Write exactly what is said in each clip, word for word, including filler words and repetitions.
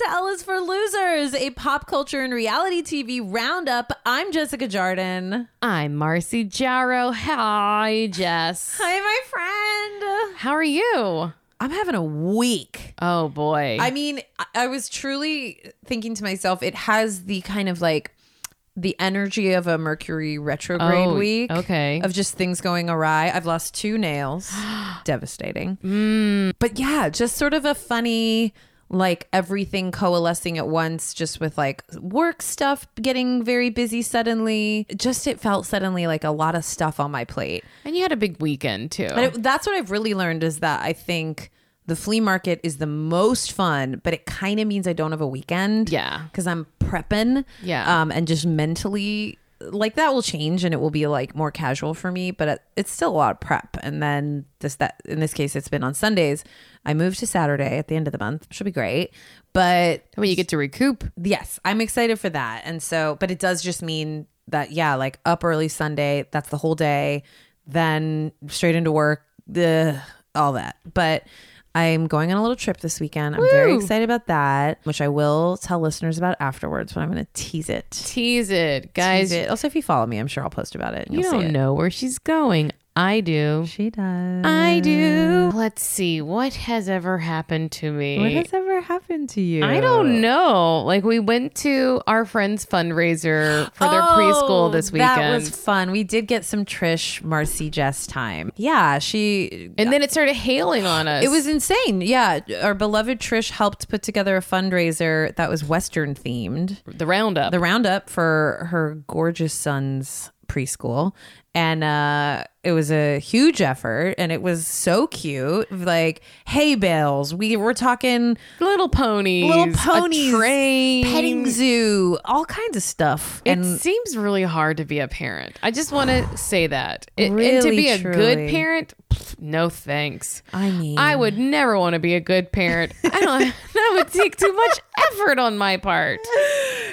to Ella's for Losers, a pop culture and reality T V roundup. I'm Jessica Jardin. I'm Marcy Jarrow. Hi, Jess. Hi, my friend. How are you? I'm having a week. Oh, boy. I mean, I was truly thinking to myself, it has the kind of like the energy of a Mercury retrograde oh, week. Okay. Of just things going awry. I've lost two nails. Devastating. Mm. But yeah, just sort of a funny, like everything coalescing at once, just with like work stuff getting very busy suddenly. Just it felt suddenly like a lot of stuff on my plate. And you had a big weekend too. But it, that's what I've really learned is that I think the flea market is the most fun, but it kind of means I don't have a weekend. Yeah. Because I'm prepping. Yeah. Um, and just mentally, like that will change and it will be like more casual for me, but it's still a lot of prep. And then this, that in this case, it's been on Sundays. I moved to Saturday at the end of the month. Should be great. But well, you get to recoup. Yes. I'm excited for that. And so, but it does just mean that, yeah, like up early Sunday, that's the whole day, then straight into work, ugh, all that. But I'm going on a little trip this weekend. I'm Woo. very excited about that, which I will tell listeners about afterwards, but I'm going to tease it. Tease it, guys. Tease it. Also, if you follow me, I'm sure I'll post about it. And you you'll don't see it. know where she's going. I do. She does. I do. Let's see. What has ever happened to me? What has ever happened to you? I don't know. Like, we went to our friend's fundraiser for oh, their preschool this weekend. That was fun. We did get some Trish, Marcy, Jess time. Yeah, she... And then it started hailing on us. It was insane. Yeah. Our beloved Trish helped put together a fundraiser that was Western themed. The Roundup. The Roundup for her gorgeous son's preschool. And uh, it was a huge effort and it was so cute. Like hay bales. We were talking little ponies, little ponies, a train, petting zoo, all kinds of stuff. It and seems really hard to be a parent. I just want to say that. It, really, and to be a truly. good parent, pff, no thanks. I mean, I would never want to be a good parent. I don't. That would take too much effort on my part.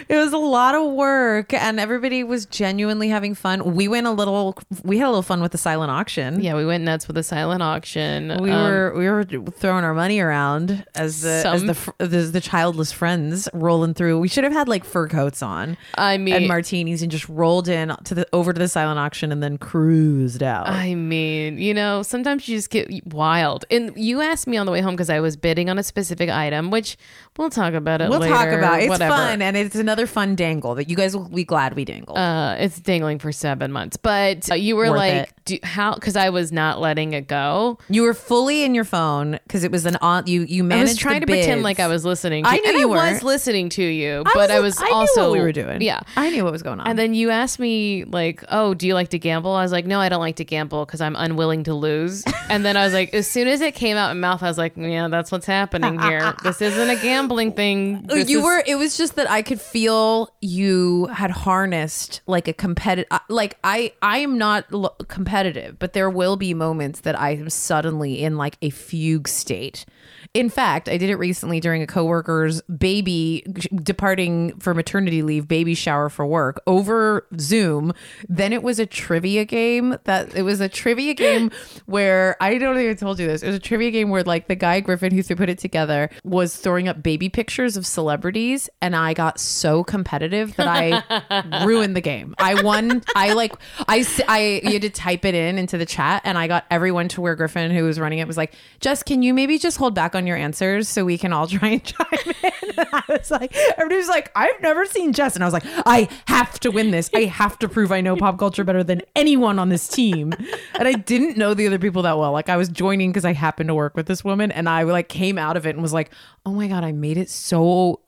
It was a lot of work and everybody was genuinely having fun. We went a little. We had a little fun with the silent auction. Yeah, we went nuts with the silent auction. We um, were we were throwing our money around as the some, as the, fr- the the childless friends rolling through. We should have had like fur coats on. I mean, and martinis, and just rolled in to the over to the silent auction and then cruised out. I mean, you know, sometimes you just get wild. And you asked me on the way home because I was bidding on a specific item, which we'll talk about it. We'll later, talk about it. It's whatever. Fun, and it's another fun dangle that you guys will be glad we dangled. Uh, it's dangling for seven months, but. Uh, you were Worth like do, how because I was not letting it go. You were fully in your phone because it was an on you you managed I was trying to bids. pretend like I was listening to I knew you, you were. I was listening to you I but was, I was I also knew what we were doing. Yeah, I knew what was going on. And then you asked me like, oh, do you like to gamble? I was like, no, I don't like to gamble because I'm unwilling to lose. And then I was like, as soon as it came out in mouth, I was like, yeah, that's what's happening here. This isn't a gambling thing. This you is- were it was just that I could feel you had harnessed like a competitive uh, like I I am not lo- competitive, but there will be moments that I am suddenly in like a fugue state. In fact, I did it recently during a coworker's baby departing for maternity leave, baby shower for work over Zoom. Then it was a trivia game that it was a trivia game where I don't even told you this. It was a trivia game where like the guy Griffin who put it together was throwing up baby pictures of celebrities. And I got so competitive that I ruined the game. I won. I like I, I you had to type it in into the chat and I got everyone to where Griffin who was running it was like, Jess, can you maybe just hold back on your answers so we can all try and chime in? And I was like, everybody was like, I've never seen Jess. And I was like, I have to win this. I have to prove I know pop culture better than anyone on this team. And I didn't know the other people that well. Like I was joining because I happened to work with this woman and I like came out of it and was like, oh my God, I made it so...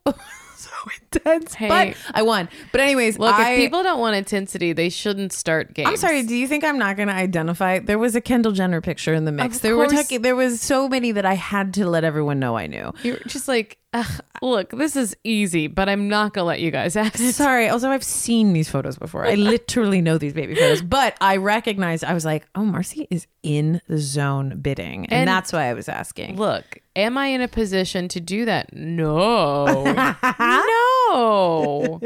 so intense. Hey, but I won. But anyways, look, I, if people don't want intensity, they shouldn't start games. I'm sorry, do you think I'm not going to identify? There was a Kendall Jenner picture in the mix. There were talking, there was so many that I had to let everyone know I knew. You're just like, ugh, look, this is easy, but I'm not going to let you guys ask it. Sorry. Also, I've seen these photos before. I literally know these baby photos, but I recognized, I was like, oh, Marcy is in the zone bidding. And, and that's why I was asking. Look, am I in a position to do that? No. No.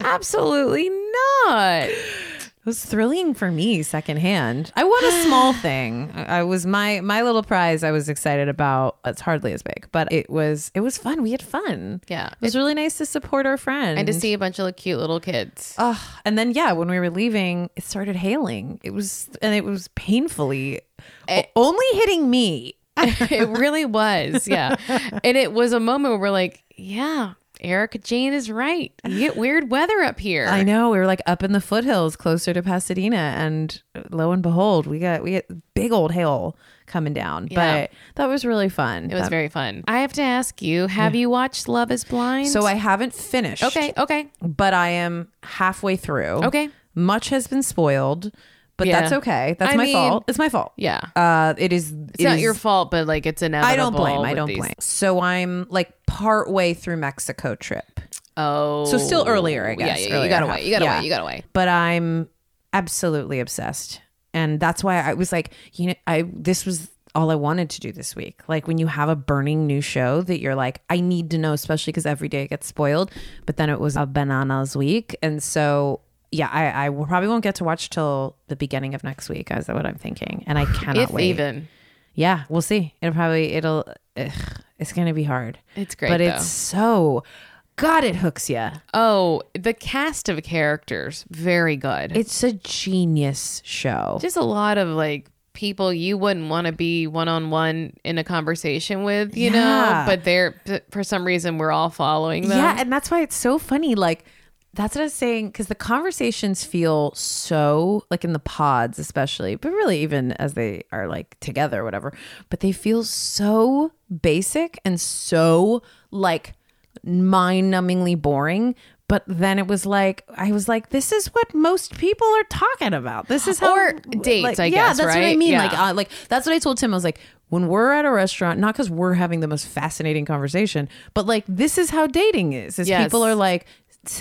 Absolutely not. It was thrilling for me secondhand. I won a small thing. I was my my little prize I was excited about. It's hardly as big, but it was it was fun. We had fun. Yeah. It was it, really nice to support our friend. And to see a bunch of cute little kids. Uh, and then, yeah, when we were leaving, it started hailing. It was and it was painfully it, only hitting me. It really was. Yeah. And it was a moment where we're like, yeah. Erica Jane is right. You get weird weather up here. I know. We were like up in the foothills closer to Pasadena, and lo and behold, we got we got big old hail coming down. Yeah. But that was really fun. It was that, very fun. I have to ask you, have yeah. you watched Love is Blind? So I haven't finished. Okay. Okay. But I am halfway through. Okay. Much has been spoiled. But yeah. that's okay. That's I my mean, fault. It's my fault. Yeah. Uh, it is. It it's not is, your fault, but like it's inevitable. I don't blame. I don't these. blame. So I'm like part way through Mexico trip. Oh. So still earlier, I guess. Yeah, yeah, you got away. You got away. Yeah. You got away. But I'm absolutely obsessed. And that's why I was like, you know, I this was all I wanted to do this week. Like when you have a burning new show that you're like, I need to know, especially because every day it gets spoiled. But then it was a bananas week. And so... Yeah, I, I probably won't get to watch till the beginning of next week. Is what I'm thinking, and I cannot if wait. Even, yeah, we'll see. It'll probably it'll. Ugh, it's gonna be hard. It's great, but though. It's so. God, it hooks you. Oh, the cast of characters, very good. It's a genius show. Just a lot of like people you wouldn't want to be one on one in a conversation with, you yeah. know. But they're for some reason we're all following them. Yeah, and that's why it's so funny. Like. That's what I was saying, because the conversations feel so, like in the pods especially, but really even as they are like together or whatever, but they feel so basic and so like mind-numbingly boring. But then it was like, I was like, this is what most people are talking about. This is how... Or dates, like, I yeah, guess, that's right? what I mean. Yeah. Like, uh, like, that's what I told Tim. I was like, when we're at a restaurant, not because we're having the most fascinating conversation, but like, this is how dating is. Is yes. people are like...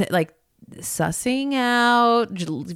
like sussing out,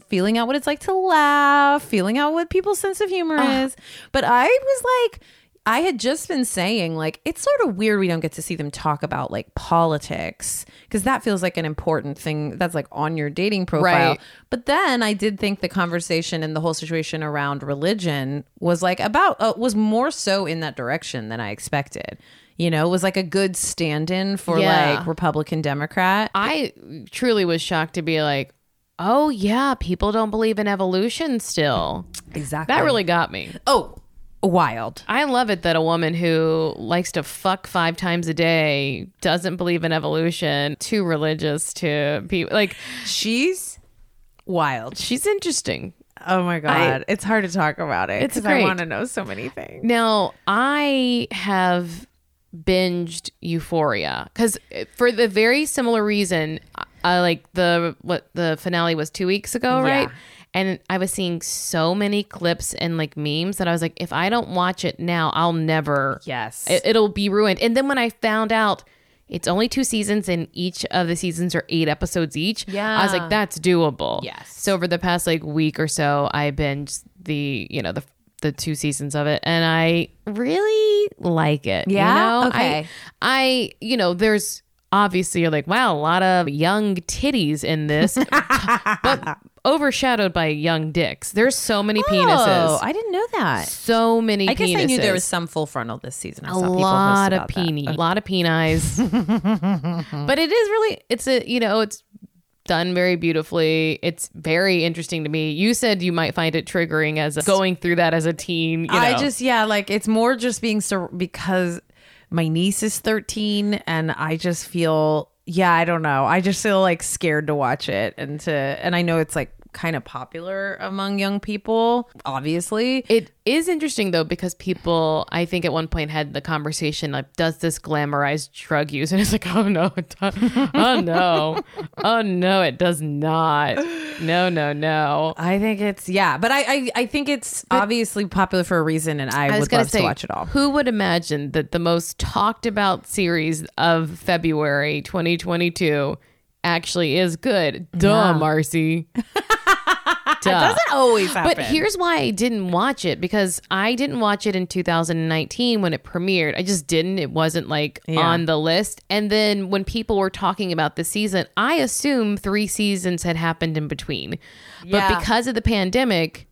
feeling out what it's like to laugh, feeling out what people's sense of humor uh, is. But I was like, I had just been saying like, it's sort of weird we don't get to see them talk about like politics because that feels like an important thing that's like on your dating profile. Right. But then I did think the conversation and the whole situation around religion was like about, uh, was more so in that direction than I expected. You know, it was like a good stand-in for yeah. like Republican, Democrat. I truly was shocked to be like, oh, yeah, people don't believe in evolution still. Exactly. That really got me. Oh, wild. I love it that a woman who likes to fuck five times a day doesn't believe in evolution, too religious to people. Like, she's wild. She's interesting. Oh my God. I, it's hard to talk about it because I want to know so many things. Now, I have... binged Euphoria because for the very similar reason I like the what the finale was two weeks ago yeah. right and I was seeing so many clips and like memes that I was like if I don't watch it now I'll never yes it, it'll be ruined. And then when I found out it's only two seasons and each of the seasons are eight episodes each yeah I was like that's doable. Yes. So over the past like week or so I binged the you know the the two seasons of it and I really like it. Yeah. You know? Okay. I, I, you know, there's obviously you're like, wow, a lot of young titties in this, but overshadowed by young dicks. There's so many oh, penises. I didn't know that. So many I penises. I guess I knew there was some full frontal this season. I a, saw lot people peni- a lot of penis, a lot of penises, but it is really, it's a, you know, it's done very beautifully. It's very interesting to me. You said you might find it triggering as a, going through that as a teen. You know. I just, yeah, like it's more just being sur- because my niece is thirteen and I just feel, yeah, I don't know. I just feel like scared to watch it. And to, and I know it's like kind of popular among young people, obviously. It is interesting though, because people, I think at one point had the conversation like, does this glamorize drug use? And it's like, oh no, it does. oh no, oh no, it does not. No, no, no. I think it's yeah, but I, I, I think it's but, obviously popular for a reason, and I, I would love say, to watch it all. Who would imagine that the most talked about series of February twenty twenty-two actually is good? Duh, yeah. Marcy. Duh. It doesn't always happen. But here's why I didn't watch it, because I didn't watch it in two thousand nineteen when it premiered. I just didn't. It wasn't like yeah. on the list. And then when people were talking about the season, I assumed three seasons had happened in between. Yeah. But because of the pandemic,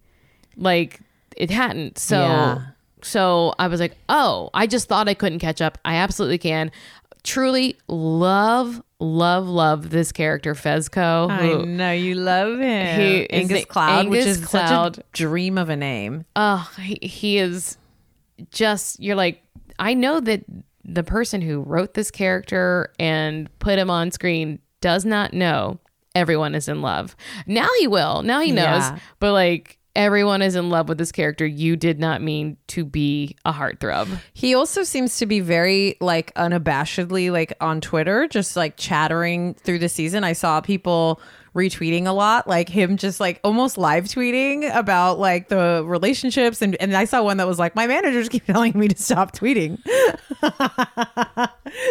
like it hadn't. So, yeah. so I was like, oh, I just thought I couldn't catch up. I absolutely can. Truly love, love, love this character, Fezco. I know you love him. He Angus Cloud, Angus which is Cloud. Such a dream of a name. Oh, he, he is just, you're like, I know that the person who wrote this character and put him on screen does not know everyone is in love. Now he will. Now he knows. Yeah. But like, everyone is in love with this character. You did not mean to be a heartthrob. He also seems to be very like unabashedly like on Twitter, just like chattering through the season. I saw people retweeting a lot, like him just like almost live tweeting about like the relationships. And, and I saw one that was like, my managers keep telling me to stop tweeting.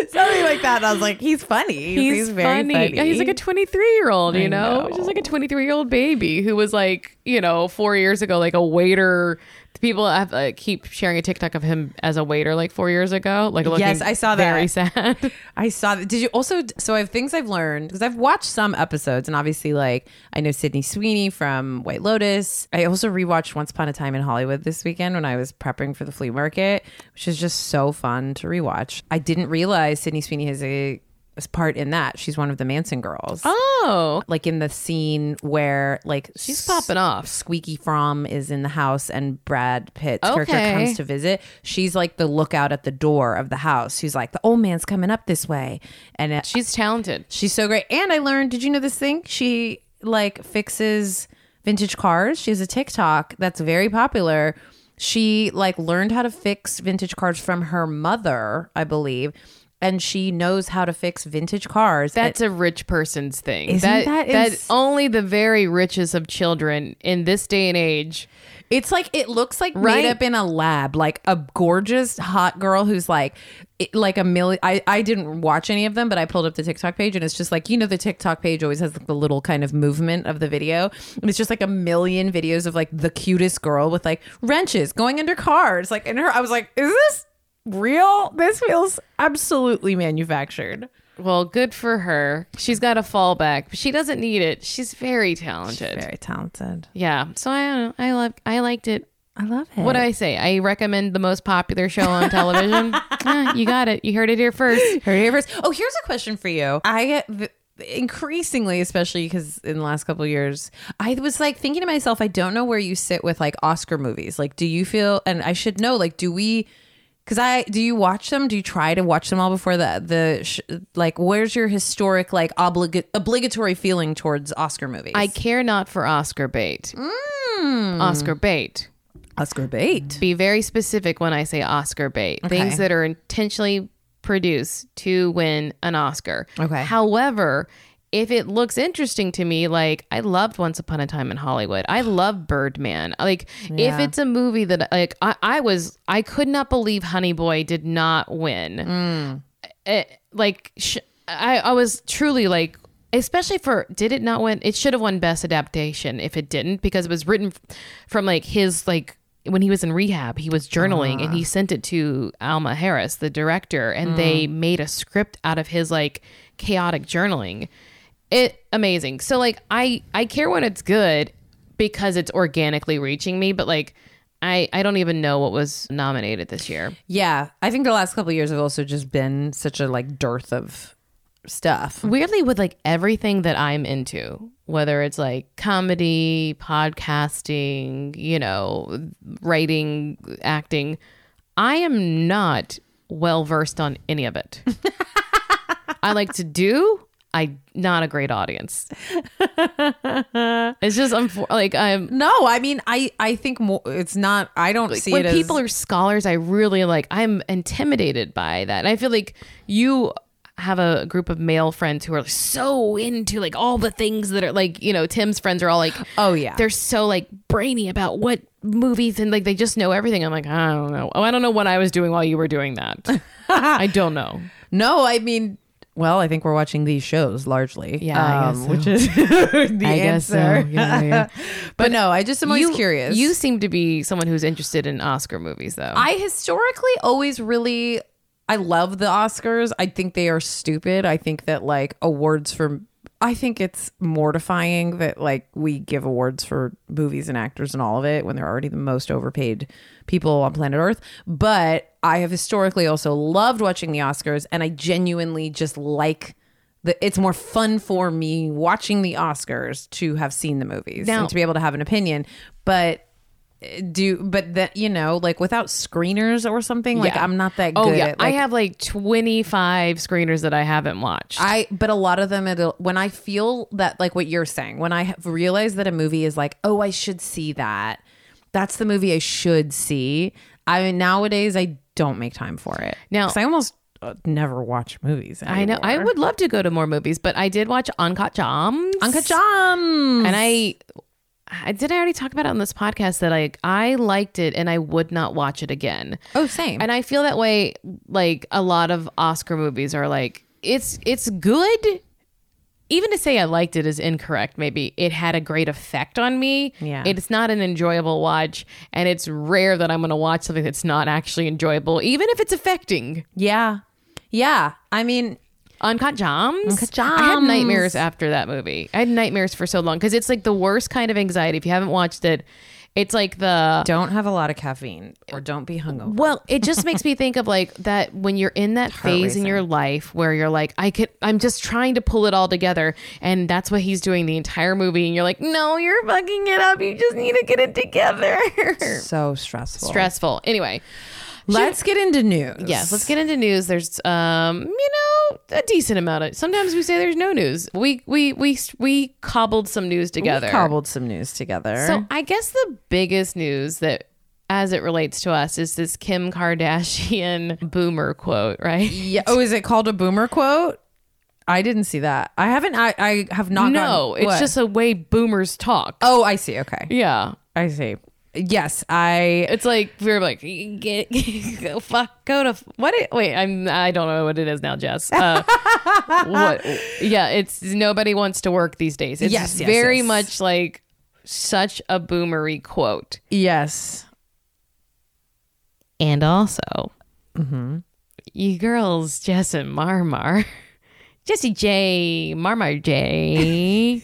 Something like that. And I was like, he's funny. He's, he's very funny. funny. Yeah, he's like a twenty-three year old, you know? know, just like a twenty-three year old baby who was like, you know, four years ago, like a waiter. People have, uh, keep sharing a TikTok of him as a waiter like four years ago. Like, looking yes, I saw that. Very sad. I saw that. Did you also? So I have things I've learned because I've watched some episodes, and obviously, like I know Sydney Sweeney from White Lotus. I also rewatched Once Upon a Time in Hollywood this weekend when I was prepping for the flea market, which is just so fun to rewatch. I didn't realize Sydney Sweeney has a. part in that. She's one of the Manson girls. Oh, like in the scene where like she's s- popping off. Squeaky From is in the house and Brad Pitt's okay. character comes to visit. She's like the lookout at the door of the house. She's like, the old man's coming up this way, and it, she's talented. She's so great. And I learned. Did you know this thing? She like fixes vintage cars. She has a TikTok that's very popular. She like learned how to fix vintage cars from her mother, I believe. And she knows how to fix vintage cars. That's a rich person's thing. Isn't that, that, that is... only the very richest of children in this day and age. It's like it looks like right? made up in a lab, like a gorgeous hot girl who's like it, like a million. I, I didn't watch any of them, but I pulled up the TikTok page and it's just like, you know, the TikTok page always has like the little kind of movement of the video. And it's just like a million videos of like the cutest girl with like wrenches going under cars. Like in her, I was like, is this? Real? This feels absolutely manufactured. Well, good for her. She's got a fallback, but she doesn't need it. She's very talented. She's very talented. Yeah. So I don't know. I love. I liked it. I love it. What do I say? I recommend the most popular show on television. ah, you got it. You heard it here first. Heard it here first. Oh, here's a question for you. I th- increasingly, especially because in the last couple of years, I was like thinking to myself, I don't know where you sit with like Oscar movies. Like, do you feel? And I should know. Like, do we? Because I, do you watch them? Do you try to watch them all before the, the sh- like, where's your historic, like, oblig- obligatory feeling towards Oscar movies? I care not for Oscar bait. Mm. Oscar bait. Oscar bait. Be very specific when I say Oscar bait. Okay. Things that are intentionally produced to win an Oscar. Okay. However, if it looks interesting to me, like I loved Once Upon a Time in Hollywood. I love Birdman. Like yeah. if it's a movie that like I, I was, I could not believe Honey Boy did not win. Mm. It, like sh- I, I was truly like, especially for, did it not win? It should have won Best Adaptation if it didn't, because it was written f- from like his, like when he was in rehab, he was journaling uh. and he sent it to Alma Harris, the director, and mm. they made a script out of his like chaotic journaling. It amazing. So like I, I care when it's good because it's organically reaching me, but like I, I don't even know what was nominated this year. Yeah. I think the last couple of years have also just been such a like dearth of stuff. Weirdly with like everything that I'm into, whether it's like comedy, podcasting, you know, writing, acting, I am not well versed on any of it. I like to do I not a great audience. It's just I'm like I'm no. I mean I I think more, it's not. I don't like, see when it people as... are scholars. I really like. I'm intimidated by that. And I feel like you have a group of male friends who are so into like all the things that are like, you know, Tim's friends are all like, oh yeah, they're so like brainy about what movies and like they just know everything. I'm like, I don't know. Oh, I don't know what I was doing while you were doing that. I don't know. No, I mean. Well, I think we're watching these shows largely. Yeah, um, I guess so. Which is the I answer. Guess so. Yeah, yeah. but, but no, I just am always you, curious. You seem to be someone who's interested in Oscar movies, though. I historically always really, I love the Oscars. I think they are stupid. I think that like awards for, I think it's mortifying that like we give awards for movies and actors and all of it when they're already the most overpaid people on planet Earth. But I have historically also loved watching the Oscars, and I genuinely just like the, it's more fun for me watching the Oscars to have seen the movies now, and to be able to have an opinion. But do, but that, you know, like without screeners or something, yeah. like I'm not that oh, good. Yeah. At, like, I have like twenty-five screeners that I haven't watched. I, but a lot of them, it'll, when I feel that, like what you're saying, when I have realized that a movie is like, oh, I should see that. That's the movie I should see. I mean, nowadays I don't make time for it now. I almost uh, never watch movies anymore. I know. I would love to go to more movies, but I did watch Uncut Gems. Uncut Gems, and I, I did. I already talk about it on this podcast that I I liked it, and I would not watch it again. Oh, same. And I feel that way. Like a lot of Oscar movies are like it's it's good. Even to say I liked it is incorrect. Maybe it had a great effect on me. Yeah. It's not an enjoyable watch. And it's rare that I'm going to watch something that's not actually enjoyable, even if it's affecting. Yeah. Yeah. I mean, Uncut Gems. Uncut Gems. I had nightmares after that movie. I had nightmares for so long because it's like the worst kind of anxiety. If you haven't watched it, it's like the... Don't have a lot of caffeine or don't be hungover. Well, it just makes me think of like that when you're in that Heart phase racing. in your life where you're like, I could, I'm just trying to pull it all together. And that's what he's doing the entire movie. And you're like, no, you're fucking it up. You just need to get it together. So stressful. Stressful. Anyway. Let's should, get into news. Yes, let's get into news. There's, um, you know, a decent amount of. Sometimes we say there's no news. We we we we cobbled some news together. We cobbled some news together. So I guess the biggest news that, as it relates to us, is this Kim Kardashian boomer quote, right? Yeah. Oh, is it called a boomer quote? I didn't see that. I haven't. I, I have not. No, gotten, it's what? just a way boomers talk. Oh, I see. Okay. Yeah, I see. Yes, I. It's like we were like, get, go fuck, go to what? It, wait, I'm. I don't know what it is now, Jess. Uh, what? Yeah, it's nobody wants to work these days. It's yes, yes, very yes. much like such a boomery quote. Yes, and also, mm-hmm. you girls, Jess and Marmar, Jesse J, Marmar J.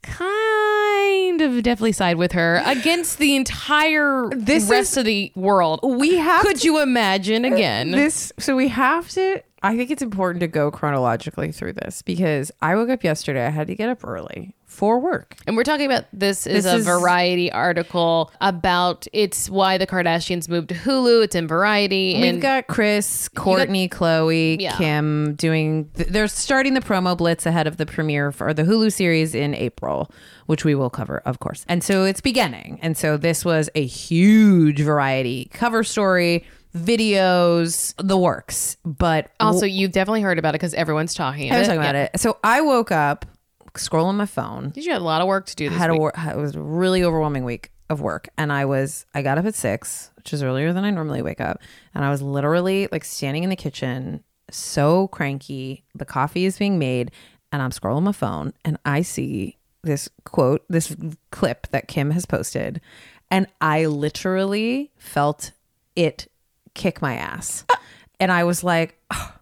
kind of definitely side with her against the entire this rest is, of the world. We have Could to, you imagine again? This so we have to I think it's important to go chronologically through this because I woke up yesterday. I had to get up early for work. And we're talking about this is this a is, Variety article about it's why the Kardashians moved to Hulu. It's in Variety. We've and got Chris, Courtney, got, Chloe, yeah. Kim doing. They're starting the promo blitz ahead of the premiere for the Hulu series in April, which we will cover, of course. And so it's beginning. And so this was a huge Variety cover story. Videos, the works, but also you've definitely heard about it because everyone's talking. I was talking about it. So I woke up scrolling my phone. Did you have a lot of work to do? This had week? a it was a really overwhelming week of work, and I was I got up at six, which is earlier than I normally wake up, and I was literally like standing in the kitchen, so cranky. The coffee is being made, and I'm scrolling my phone, and I see this quote, this clip that Kim has posted, and I literally felt it. Kick my ass. And I was like, oh,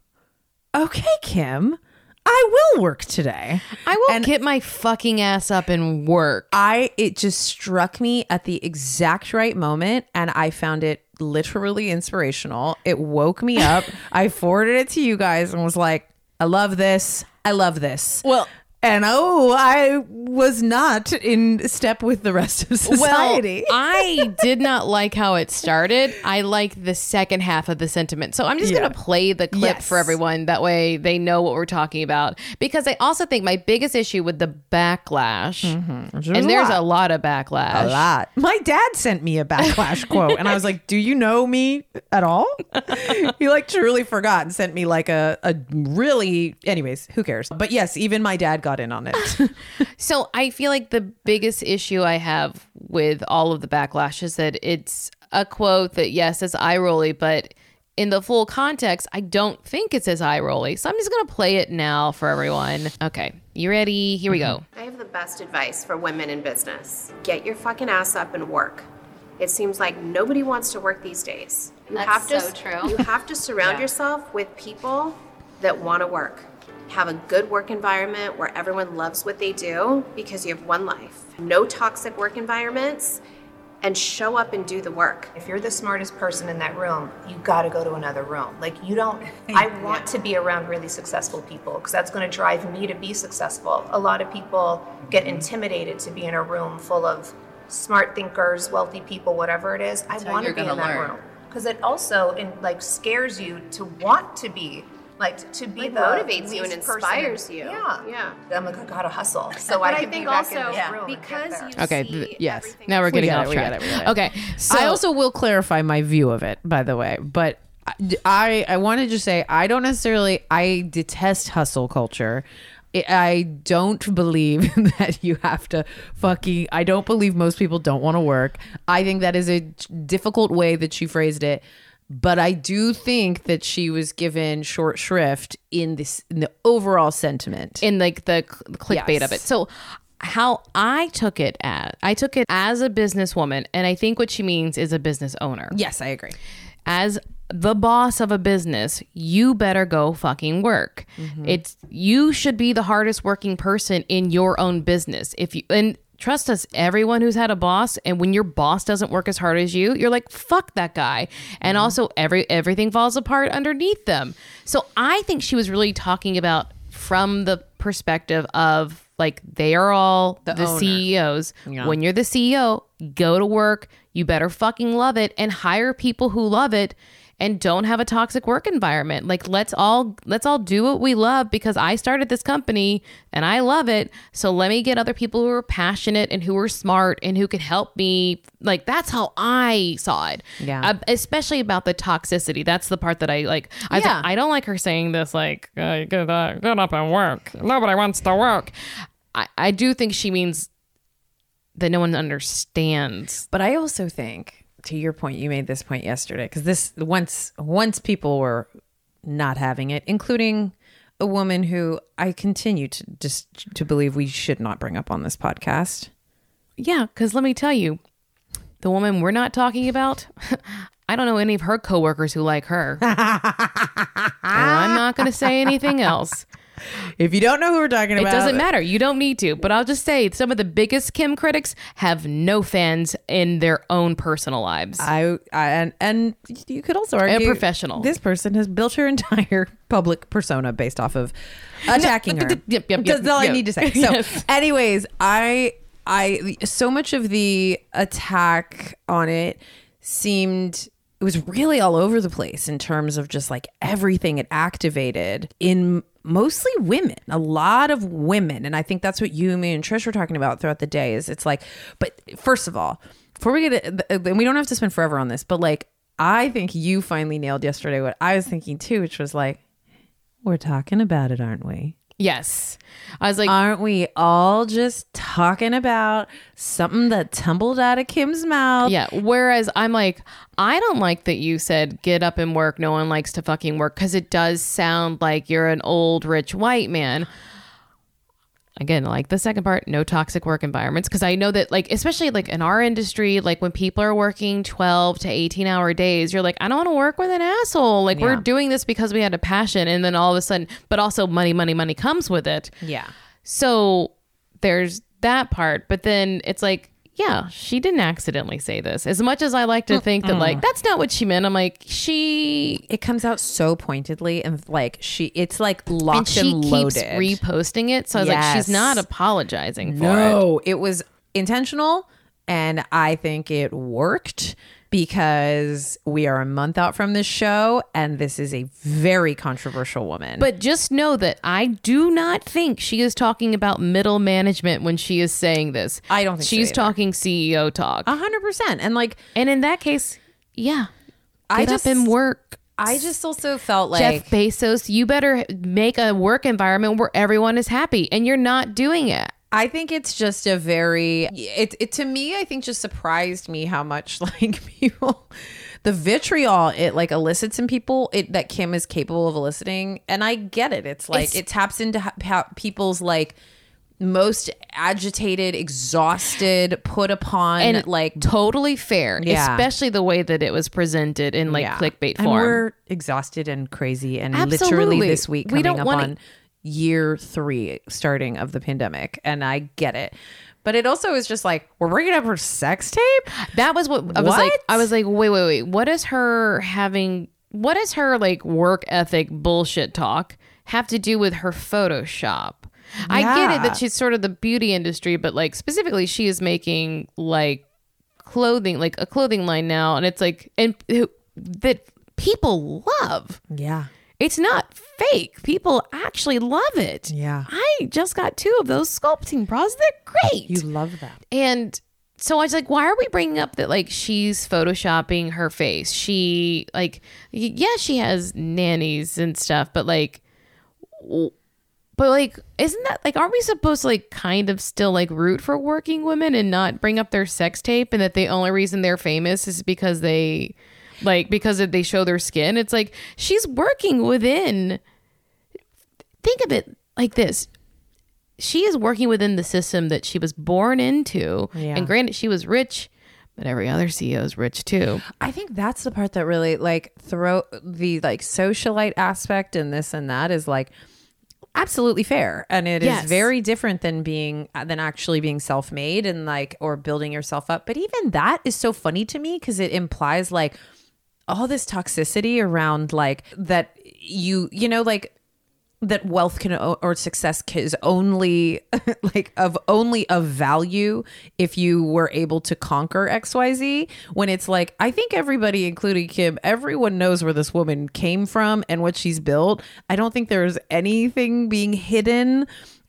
okay, Kim, I will work today. I will and get my fucking ass up and work. I it just struck me at the exact right moment, and I found it literally inspirational. It woke me up. I forwarded it to you guys and was like, I love this. I love this. Well, and oh, I was not in step with the rest of society. Well, I did not like how it started. I like the second half of the sentiment. So I'm just yeah. going to play the clip yes. for everyone. That way they know what we're talking about. Because I also think my biggest issue with the backlash, mm-hmm. there's and a there's lot. a lot of backlash. A lot. My dad sent me a backlash quote. And I was like, do you know me at all? He like truly forgot and sent me like a, a really, anyways, who cares? But yes, even my dad got in on it. So I feel like the biggest issue I have with all of the backlash is that it's a quote that yes, it's eye-rolly, but in the full context, I don't think it's as eye-rolly. So I'm just going to play it now for everyone. Okay, you ready? Here we go. I have the best advice for women in business. Get your fucking ass up and work. It seems like nobody wants to work these days. You That's have to, so true. You have to surround yeah. yourself with people that want to work. Have a good work environment where everyone loves what they do because you have one life. No toxic work environments, and show up and do the work. If you're the smartest person in that room, you got to go to another room. Like you don't, I want yeah. to be around really successful people because that's going to drive me to be successful. A lot of people get intimidated to be in a room full of smart thinkers, wealthy people, whatever it is. I so want to be in that learn. room because it also in, like scares you to want to be Like to be like the motivates you and inspires person. you. Yeah, yeah. I'm like, I gotta hustle. So I, I can think be back also in yeah. room because and get there. you okay. See yes. Now we're getting we off track. It, we it. Okay. So I also will clarify my view of it, by the way. But I, I want to just say I don't necessarily. I detest hustle culture. I don't believe that you have to fucking, I don't believe most people don't want to work. I think that is a difficult way that she phrased it. But I do think that she was given short shrift in this in the overall sentiment, in like the, cl- the clickbait yes. of it. So how I took it as I took it as a businesswoman, and I think what she means is a business owner. Yes, I agree. As the boss of a business, you better go fucking work. Mm-hmm. It's you should be the hardest working person in your own business. If you and. Trust us, everyone who's had a boss, and when your boss doesn't work as hard as you, you're like, fuck that guy. And mm-hmm. also every everything falls apart underneath them. So I think she was really talking about from the perspective of like they are all the, the C E Os. Yeah. When you're the C E O, go to work. You better fucking love it and hire people who love it. And don't have a toxic work environment. Like let's all let's all do what we love because I started this company and I love it. So let me get other people who are passionate and who are smart and who can help me. Like that's how I saw it. Yeah. Uh, especially about the toxicity. That's the part that I like. I, yeah. I don't like her saying this. Like uh, get, uh, get up and work. Nobody wants to work. I, I do think she means that no one understands. But I also think. To your point, you made this point yesterday because this once once people were not having it, including a woman who I continue to just to believe we should not bring up on this podcast. Yeah, because let me tell you, the woman we're not talking about, I don't know any of her coworkers who like her. And I'm not going to say anything else. If you don't know who we're talking about, it doesn't matter. You don't need to. But I'll just say some of the biggest Kim critics have no fans in their own personal lives. I, I and and you could also argue and professional. This person has built her entire public persona based off of attacking her. Yep, yep, yep. That's all yep. I need to say. So, yes. anyways, I I so much of the attack on it seemed. It was really all over the place in terms of just like everything it activated in mostly women, a lot of women. And I think that's what you, me and Trish were talking about throughout the day is it's like, but first of all, before we get it, and we don't have to spend forever on this, but like, I think you finally nailed yesterday what I was thinking too, which was like, we're talking about it, aren't we? Yes. I was like, aren't we all just talking about something that tumbled out of Kim's mouth? Yeah. Whereas I'm like, I don't like that you said get up and work. No one likes to fucking work because it does sound like you're an old rich white man. Again, like the second part, no toxic work environments. Because I know that like, especially like in our industry, like when people are working twelve to eighteen hour days, you're like, I don't want to work with an asshole. Like yeah. we're doing this because we had a passion. And then all of a sudden, but also money, money, money comes with it. Yeah. So there's that part. But then it's like, yeah, she didn't accidentally say this. As much as I like to think that like, that's not what she meant. I'm like, she... It comes out so pointedly and like she... It's like locked and, and loaded. And she keeps reposting it. So I was yes. like, she's not apologizing for no. it. No, it was intentional and I think it worked because we are a month out from this show and this is a very controversial woman. But just know that I do not think she is talking about middle management when she is saying this. I don't think she's so talking C E O talk. A hundred percent. And like, and in that case, yeah, get I just, up and work. I just also felt like Jeff Bezos, you better make a work environment where everyone is happy and you're not doing it. I think it's just a very, it, it to me, I think just surprised me how much like people the vitriol it like elicits in people, it that Kim is capable of eliciting, and I get it. It's like it's, it taps into ha- people's like most agitated, exhausted, put upon, and like totally fair. Yeah. Especially the way that it was presented in like yeah. clickbait form. And we're exhausted and crazy, and absolutely. Literally this week coming we don't up wanna- on year three starting of the pandemic, and I get it. But it also is just like, we're bringing up her sex tape. That was what I what? was like. I was like, wait, wait, wait. What is her having? What is her like work ethic bullshit talk have to do with her Photoshop? Yeah. I get it that she's sort of the beauty industry, but like specifically, she is making like clothing, like a clothing line now, and it's like and that people love. Yeah. It's not fake. People actually love it. Yeah. I just got two of those sculpting bras. They're great. You love them. And so I was like, why are we bringing up that like she's photoshopping her face? She like, yeah, she has nannies and stuff, but like, but like, isn't that like, aren't we supposed to like kind of still like root for working women and not bring up their sex tape, and that the only reason they're famous is because they... like because they show their skin? It's like she's working within, think of it like this, she is working within the system that she was born into. Yeah. And granted, she was rich, but every other C E O is rich too. I think that's the part that really like throw the like socialite aspect and this and that is like absolutely fair, and it yes. is very different than being than actually being self-made and like or building yourself up. But even that is so funny to me because it implies like all this toxicity around like that you, you know, like that wealth can or success is only like of only of value if you were able to conquer X Y Z, when it's like, I think everybody, including Kim, everyone knows where this woman came from and what she's built. I don't think there's anything being hidden.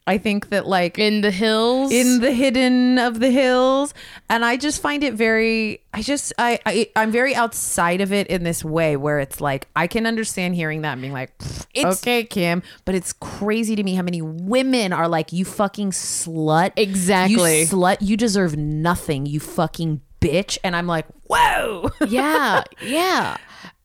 I think that like in the hills, in the hidden of the hills. And I just find it very, I just, I, I I'm very outside of it in this way where it's like, I can understand hearing that and being like, it's, okay, Kim, but it's crazy to me how many women are like, you fucking slut. Exactly. You slut. You deserve nothing. You fucking bitch. And I'm like, whoa. Yeah. Yeah.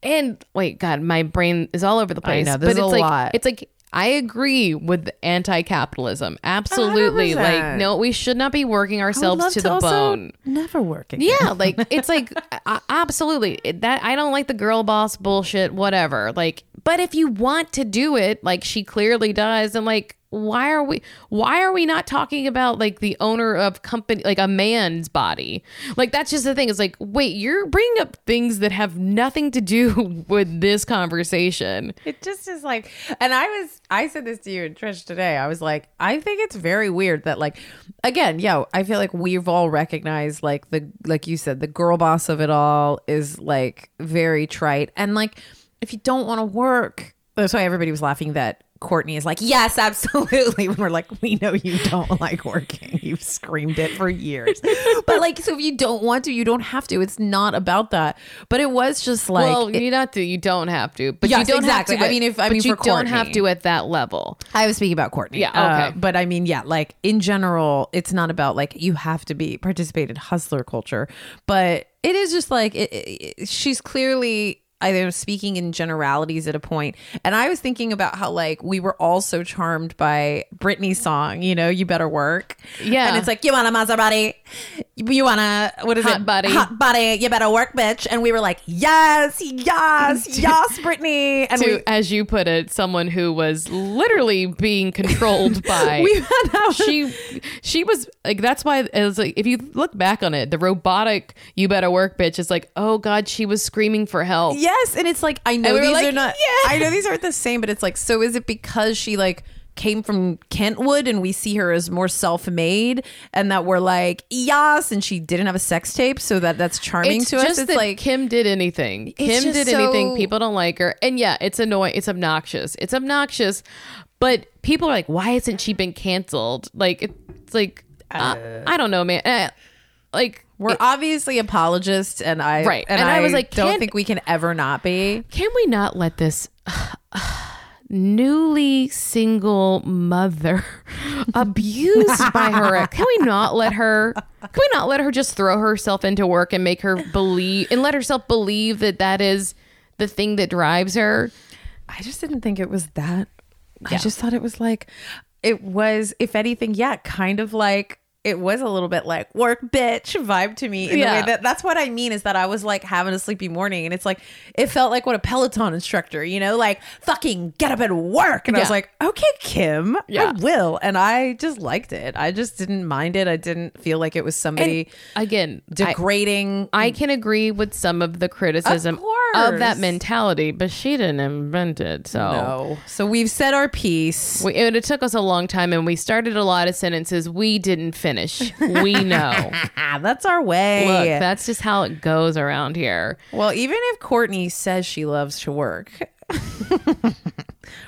And wait, God, my brain is all over the place. I know, there's but it's a like, lot. It's like, I agree with anti-capitalism. Absolutely. one hundred percent. Like, no, we should not be working ourselves to the to bone. Never working. Yeah. Like, it's like, uh, absolutely. That I don't like the girl boss bullshit, whatever. Like, but if you want to do it, like she clearly does, and like, why are we why are we not talking about like the owner of company, like a man's body? Like, that's just the thing. It's like, wait, you're bringing up things that have nothing to do with this conversation. It just is like, and I was I said this to you and Trish today. I was like, I think it's very weird that like, again, yo, I feel like we've all recognized like the like you said, the girl boss of it all is like very trite. And like, if you don't want to work, that's why everybody was laughing that Courtney is like, yes, absolutely. When we're like, we know you don't like working. You've screamed it for years. But like, so if you don't want to, you don't have to. It's not about that. But it was just like, well, it, you not to, you don't have to. But yes, you don't exactly. have to. I mean, if I mean, you for don't Courtney, have to at that level. I was speaking about Courtney. Yeah. Okay. Uh, but I mean, yeah, like in general, it's not about like you have to be participate in hustler culture. But it is just like it, it, she's clearly. I was speaking in generalities at a point, and I was thinking about how like we were all so charmed by Britney's song, you know, "You Better Work." Yeah, and it's like, you want a Maserati, you want a what is hot it, body, hot body, you better work, bitch. And we were like, yes, yes, yes, Britney. And to, we, as you put it, someone who was literally being controlled by we had our, she, she was like, that's why it was like, if you look back on it, the robotic "You Better Work, bitch" is like, oh God, she was screaming for help. Yeah. Yes, and it's like, I know we these like, are not yes. I know these aren't the same, but it's like, so is it because she like came from Kentwood and we see her as more self-made, and that we're like, yes, and she didn't have a sex tape, so that that's charming it's to just us? It's that like Kim did anything. Kim did so... anything. People don't like her, and yeah, it's annoying. It's obnoxious. It's obnoxious, but people are like, why hasn't she been canceled? Like, it's like uh, uh, I don't know, man. Uh, like. We're obviously apologists, and I right. and, and I, I was like, don't can, think we can ever not be. Can we not let this uh, uh, newly single mother abused by her. Can we not let her, can we not let her just throw herself into work and make her believe and let herself believe that that is the thing that drives her? I just didn't think it was that. Yeah. I just thought it was like, it was, if anything, yeah, kind of like, it was a little bit like work bitch vibe to me. In yeah. the way that, that's what I mean is that I was like having a sleepy morning and it's like, it felt like what a Peloton instructor, you know, like fucking get up and work. And yeah. I was like, okay, Kim, yeah. I will. And I just liked it. I just didn't mind it. I didn't feel like it was somebody and again degrading. I, I can agree with some of the criticism of, of that mentality, but she didn't invent it. So, no. So we've said our piece. We, it, it took us a long time and we started a lot of sentences we didn't finish. Finish. We know. That's our way. Look, that's just how it goes around here. Well, even if Courtney says she loves to work,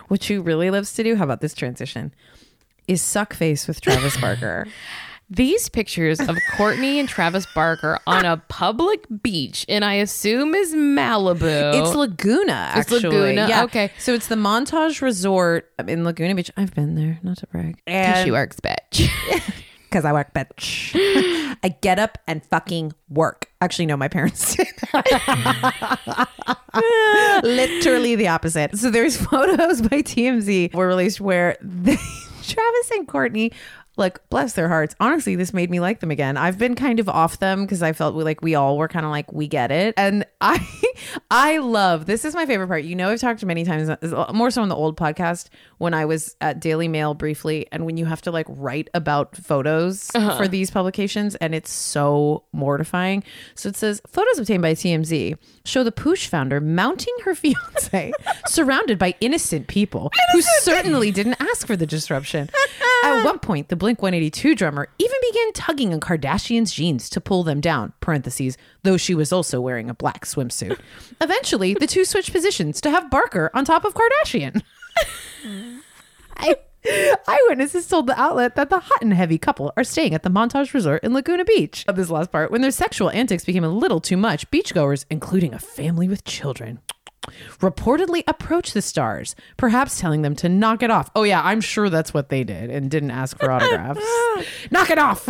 what she really loves to do, how about this transition, is suck face with Travis Barker. These pictures of Courtney and Travis Barker on a public beach, and I assume is Malibu. It's Laguna, actually. It's Laguna. Yeah. Okay. So it's the Montage Resort in Laguna Beach. I've been there, not to brag. And she works, bitch. Because I work, bitch. I get up and fucking work. Actually, no, my parents did. Literally the opposite. So there's photos by T M Z were released where they, Travis and Courtney, like, bless their hearts. Honestly, this made me like them again. I've been kind of off them because I felt like we all were kind of like, we get it. And I, I love, this is my favorite part. You know, I've talked many times, more so on the old podcast, when I was at Daily Mail briefly. And when you have to like write about photos uh-huh. for these publications, and it's so mortifying. So it says, photos obtained by T M Z show the Poosh founder mounting her fiance surrounded by innocent people who certainly didn't ask for the disruption. At one point, the Blink one eighty-two drummer even began tugging on Kardashian's jeans to pull them down, parentheses, though she was also wearing a black swimsuit. Eventually, the two switched positions to have Barker on top of Kardashian. I, eyewitnesses told the outlet that the hot and heavy couple are staying at the Montage Resort in Laguna Beach. Of this last part, when their sexual antics became a little too much, beachgoers, including a family with children, reportedly approached the stars, perhaps telling them to knock it off. Oh yeah, I'm sure that's what they did and didn't ask for autographs. Knock it off.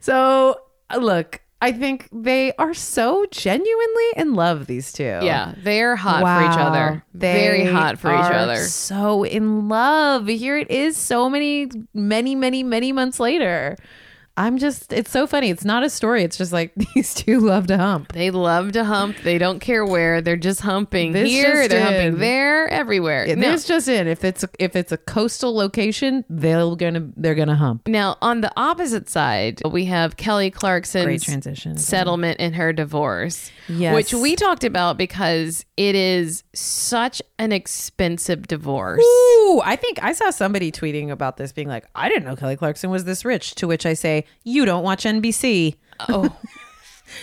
So look, I think they are so genuinely in love, these two. Yeah, they're hot wow. for each other. They Very hot for each other. So in love. Here it is, so many, many, many, many months later. I'm just, it's so funny. It's not a story. It's just like these two love to hump. They love to hump. They don't care where. They're just humping this here. Just they're in. humping there, everywhere. It, now, this just in. If it's, if it's a coastal location, they're going to, they're going to hump. Now on the opposite side, we have Kelly Clarkson's transition settlement in her divorce, yes. which we talked about because it is such an expensive divorce. Ooh, I think I saw somebody tweeting about this being like, I didn't know Kelly Clarkson was this rich, to which I say, you don't watch N B C. Oh,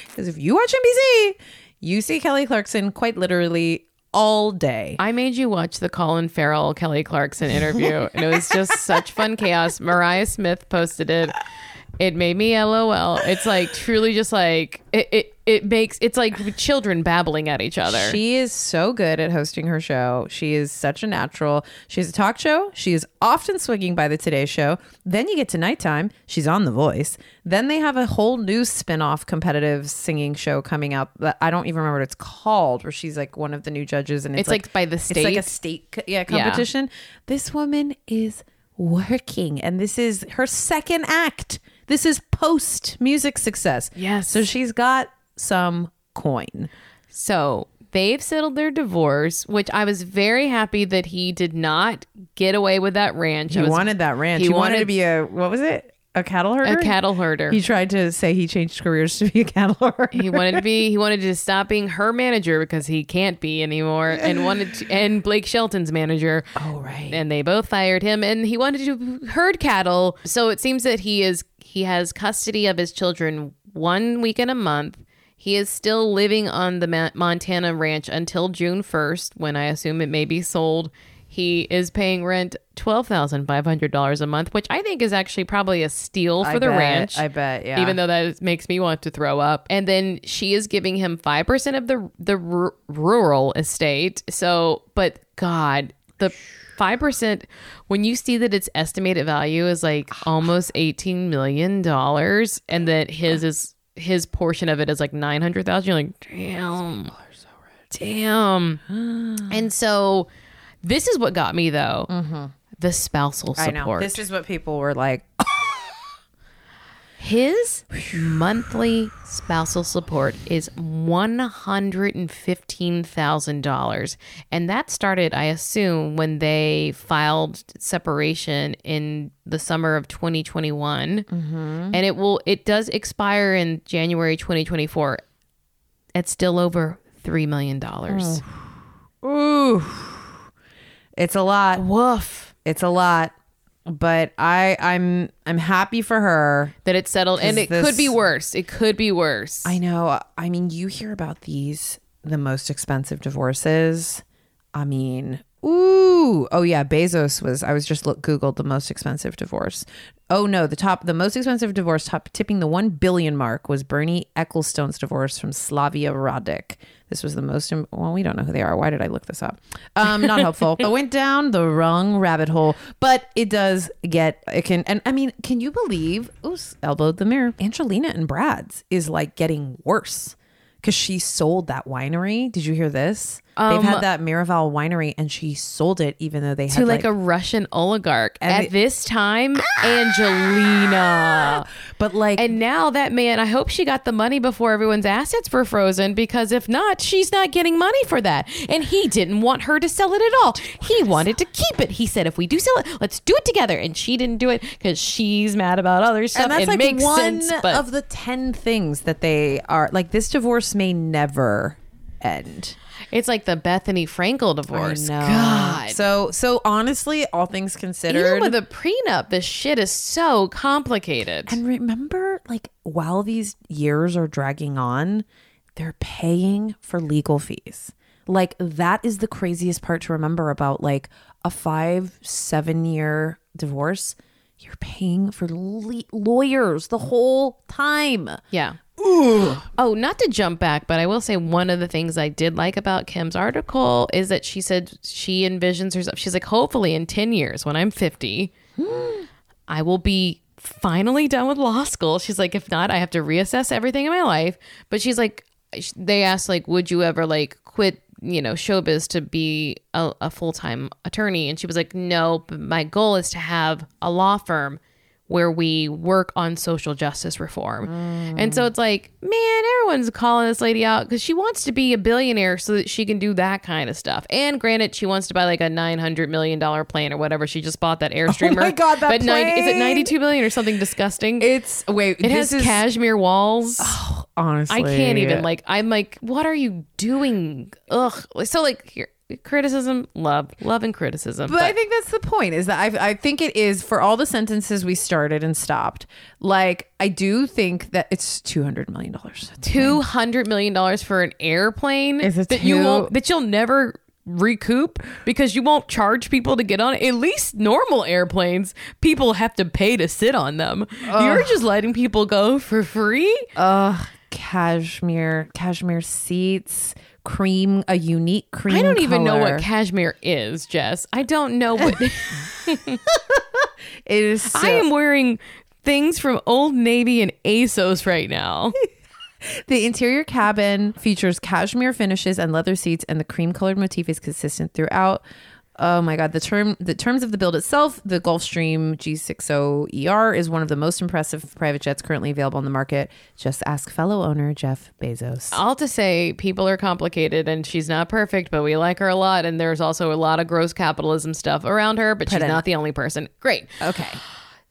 because if you watch N B C, you see Kelly Clarkson quite literally all day. I made you watch the Colin Farrell Kelly Clarkson interview, and it was just such fun chaos. Mariah Smith posted it. It made me L O L. It's like truly just like it, it, it makes it's like children babbling at each other. She is so good at hosting her show. She is such a natural. She has a talk show. She is often swinging by the Today Show. Then you get to nighttime. She's on The Voice. Then they have a whole new spinoff competitive singing show coming out that I don't even remember what it's called, where she's like one of the new judges. And it's, it's like, like by the state. It's like a state yeah, competition. Yeah. This woman is working, and this is her second act. This is post music success. Yes. So she's got some coin. So they've settled their divorce, which I was very happy that he did not get away with that ranch. He was, wanted that ranch. He, he wanted, wanted to be a, what was it? A cattle herder? A cattle herder. He tried to say he changed careers to be a cattle herder. He wanted to be, he wanted to stop being her manager because he can't be anymore, and wanted to, and Blake Shelton's manager. Oh, right. And they both fired him, and he wanted to herd cattle. So it seems that he is He has custody of his children one weekend a month. He is still living on the Ma- Montana ranch until June first, when I assume it may be sold. He is paying rent twelve thousand five hundred dollars a month, which I think is actually probably a steal for I the bet, ranch. I bet, yeah. Even though that is, makes me want to throw up. And then she is giving him five percent of the the r- rural estate. So, but God, the five percent, when you see that its estimated value is like almost eighteen million dollars and that his is his portion of it is like nine hundred thousand dollars, you're like, damn. Damn. And so this is what got me, though. Mm-hmm. The spousal support. I know. This is what people were like. His monthly spousal support is one hundred fifteen thousand dollars. And that started, I assume, when they filed separation in the summer of twenty twenty-one. Mm-hmm. And it will, it does expire in January twenty twenty-four. It's still over three million dollars. Oh. Ooh. It's a lot. Woof. It's a lot. But I, I'm I'm happy for her that it's settled, and it this, could be worse. It could be worse. I know. I mean, you hear about these, the most expensive divorces. I mean, ooh, oh yeah, Bezos was. I was just look Googled the most expensive divorce. Oh no, the top, the most expensive divorce, top tipping the one billion mark was Bernie Ecclestone's divorce from Slavia Radic. This was the most, Im- well, we don't know who they are. Why did I look this up? Um, not helpful. I went down the wrong rabbit hole, but it does get, it can, and I mean, can you believe, oops, elbowed the mirror. Angelina and Brad's is like getting worse because she sold that winery. Did you hear this? Um, They've had that Miraval winery and she sold it even though they had to like, like a Russian oligarch at it, this time, ah! Angelina. But like, and now that man, I hope she got the money before everyone's assets were frozen, because if not, she's not getting money for that. And he didn't want her to sell it at all. He wanted to keep it. He said, if we do sell it, let's do it together. And she didn't do it because she's mad about other stuff. And that's it, like makes one sense, but- of the ten things that they are like, this divorce may never end. It's like the Bethany Frankel divorce. I know. God. So, so honestly, all things considered, even with a prenup, this shit is so complicated. And remember, like, while these years are dragging on, they're paying for legal fees. Like, that is the craziest part to remember about, like, a five, seven year divorce. You're paying for le- lawyers the whole time. Yeah. Ooh. Oh, not to jump back, but I will say one of the things I did like about Kim's article is that she said she envisions herself. She's like, hopefully in ten years when I'm fifty, I will be finally done with law school. She's like, if not, I have to reassess everything in my life. But she's like, they asked, like, would you ever like quit, you know, showbiz to be a, a full-time attorney? And she was like, no, but my goal is to have a law firm where we work on social justice reform. Mm. And so it's like, man, everyone's calling this lady out because she wants to be a billionaire so that she can do that kind of stuff. And granted, she wants to buy like a nine hundred million dollars plane or whatever. She just bought that Airstreamer. Oh my God, that but plane! ninety, is it ninety-two million dollars or something disgusting? It's, wait. It this has is, cashmere walls. Oh, honestly. I can't even, like, I'm like, what are you doing? Ugh. So like, here. Criticism, love, love and criticism. But, but I think that's the point, is that I I think it is for all the sentences we started and stopped. Like, I do think that it's two hundred million dollars. two hundred million dollars for an airplane is that, two- you won't, that you'll never recoup because you won't charge people to get on it. At least normal airplanes, people have to pay to sit on them. Ugh. You're just letting people go for free. Ugh, cashmere, cashmere seats. Cream, a unique cream. I don't color. Even know what cashmere is, Jess. I don't know what it is. So- I am wearing things from Old Navy and ASOS right now. The interior cabin features cashmere finishes and leather seats, and the cream colored motif is consistent throughout. Oh my God. The term, the terms of the build itself, the Gulfstream G sixty E R is one of the most impressive private jets currently available on the market. Just ask fellow owner Jeff Bezos. All to say, people are complicated and she's not perfect, but we like her a lot. And there's also a lot of gross capitalism stuff around her, but Put she's in. Not the only person. Great. Okay.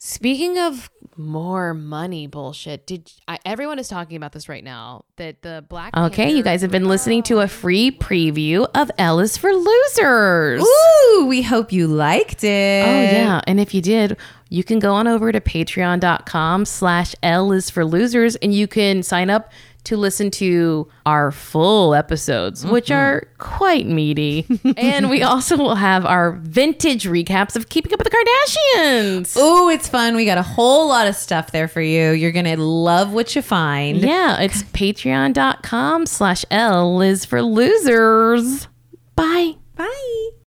Speaking of more money bullshit, did I, everyone is talking about this right now, that the Black Okay, Panther- you guys have been listening to a free preview of Elle is for Losers. Ooh, we hope you liked it. Oh yeah, and if you did, you can go on over to patreon.com slash Elle is for Losers and you can sign up to listen to our full episodes, mm-hmm. which are quite meaty. And we also will have our vintage recaps of Keeping Up with the Kardashians. Oh, it's fun. We got a whole lot of stuff there for you. You're going to love what you find. Yeah, it's patreon.com slash L is for Losers. Bye.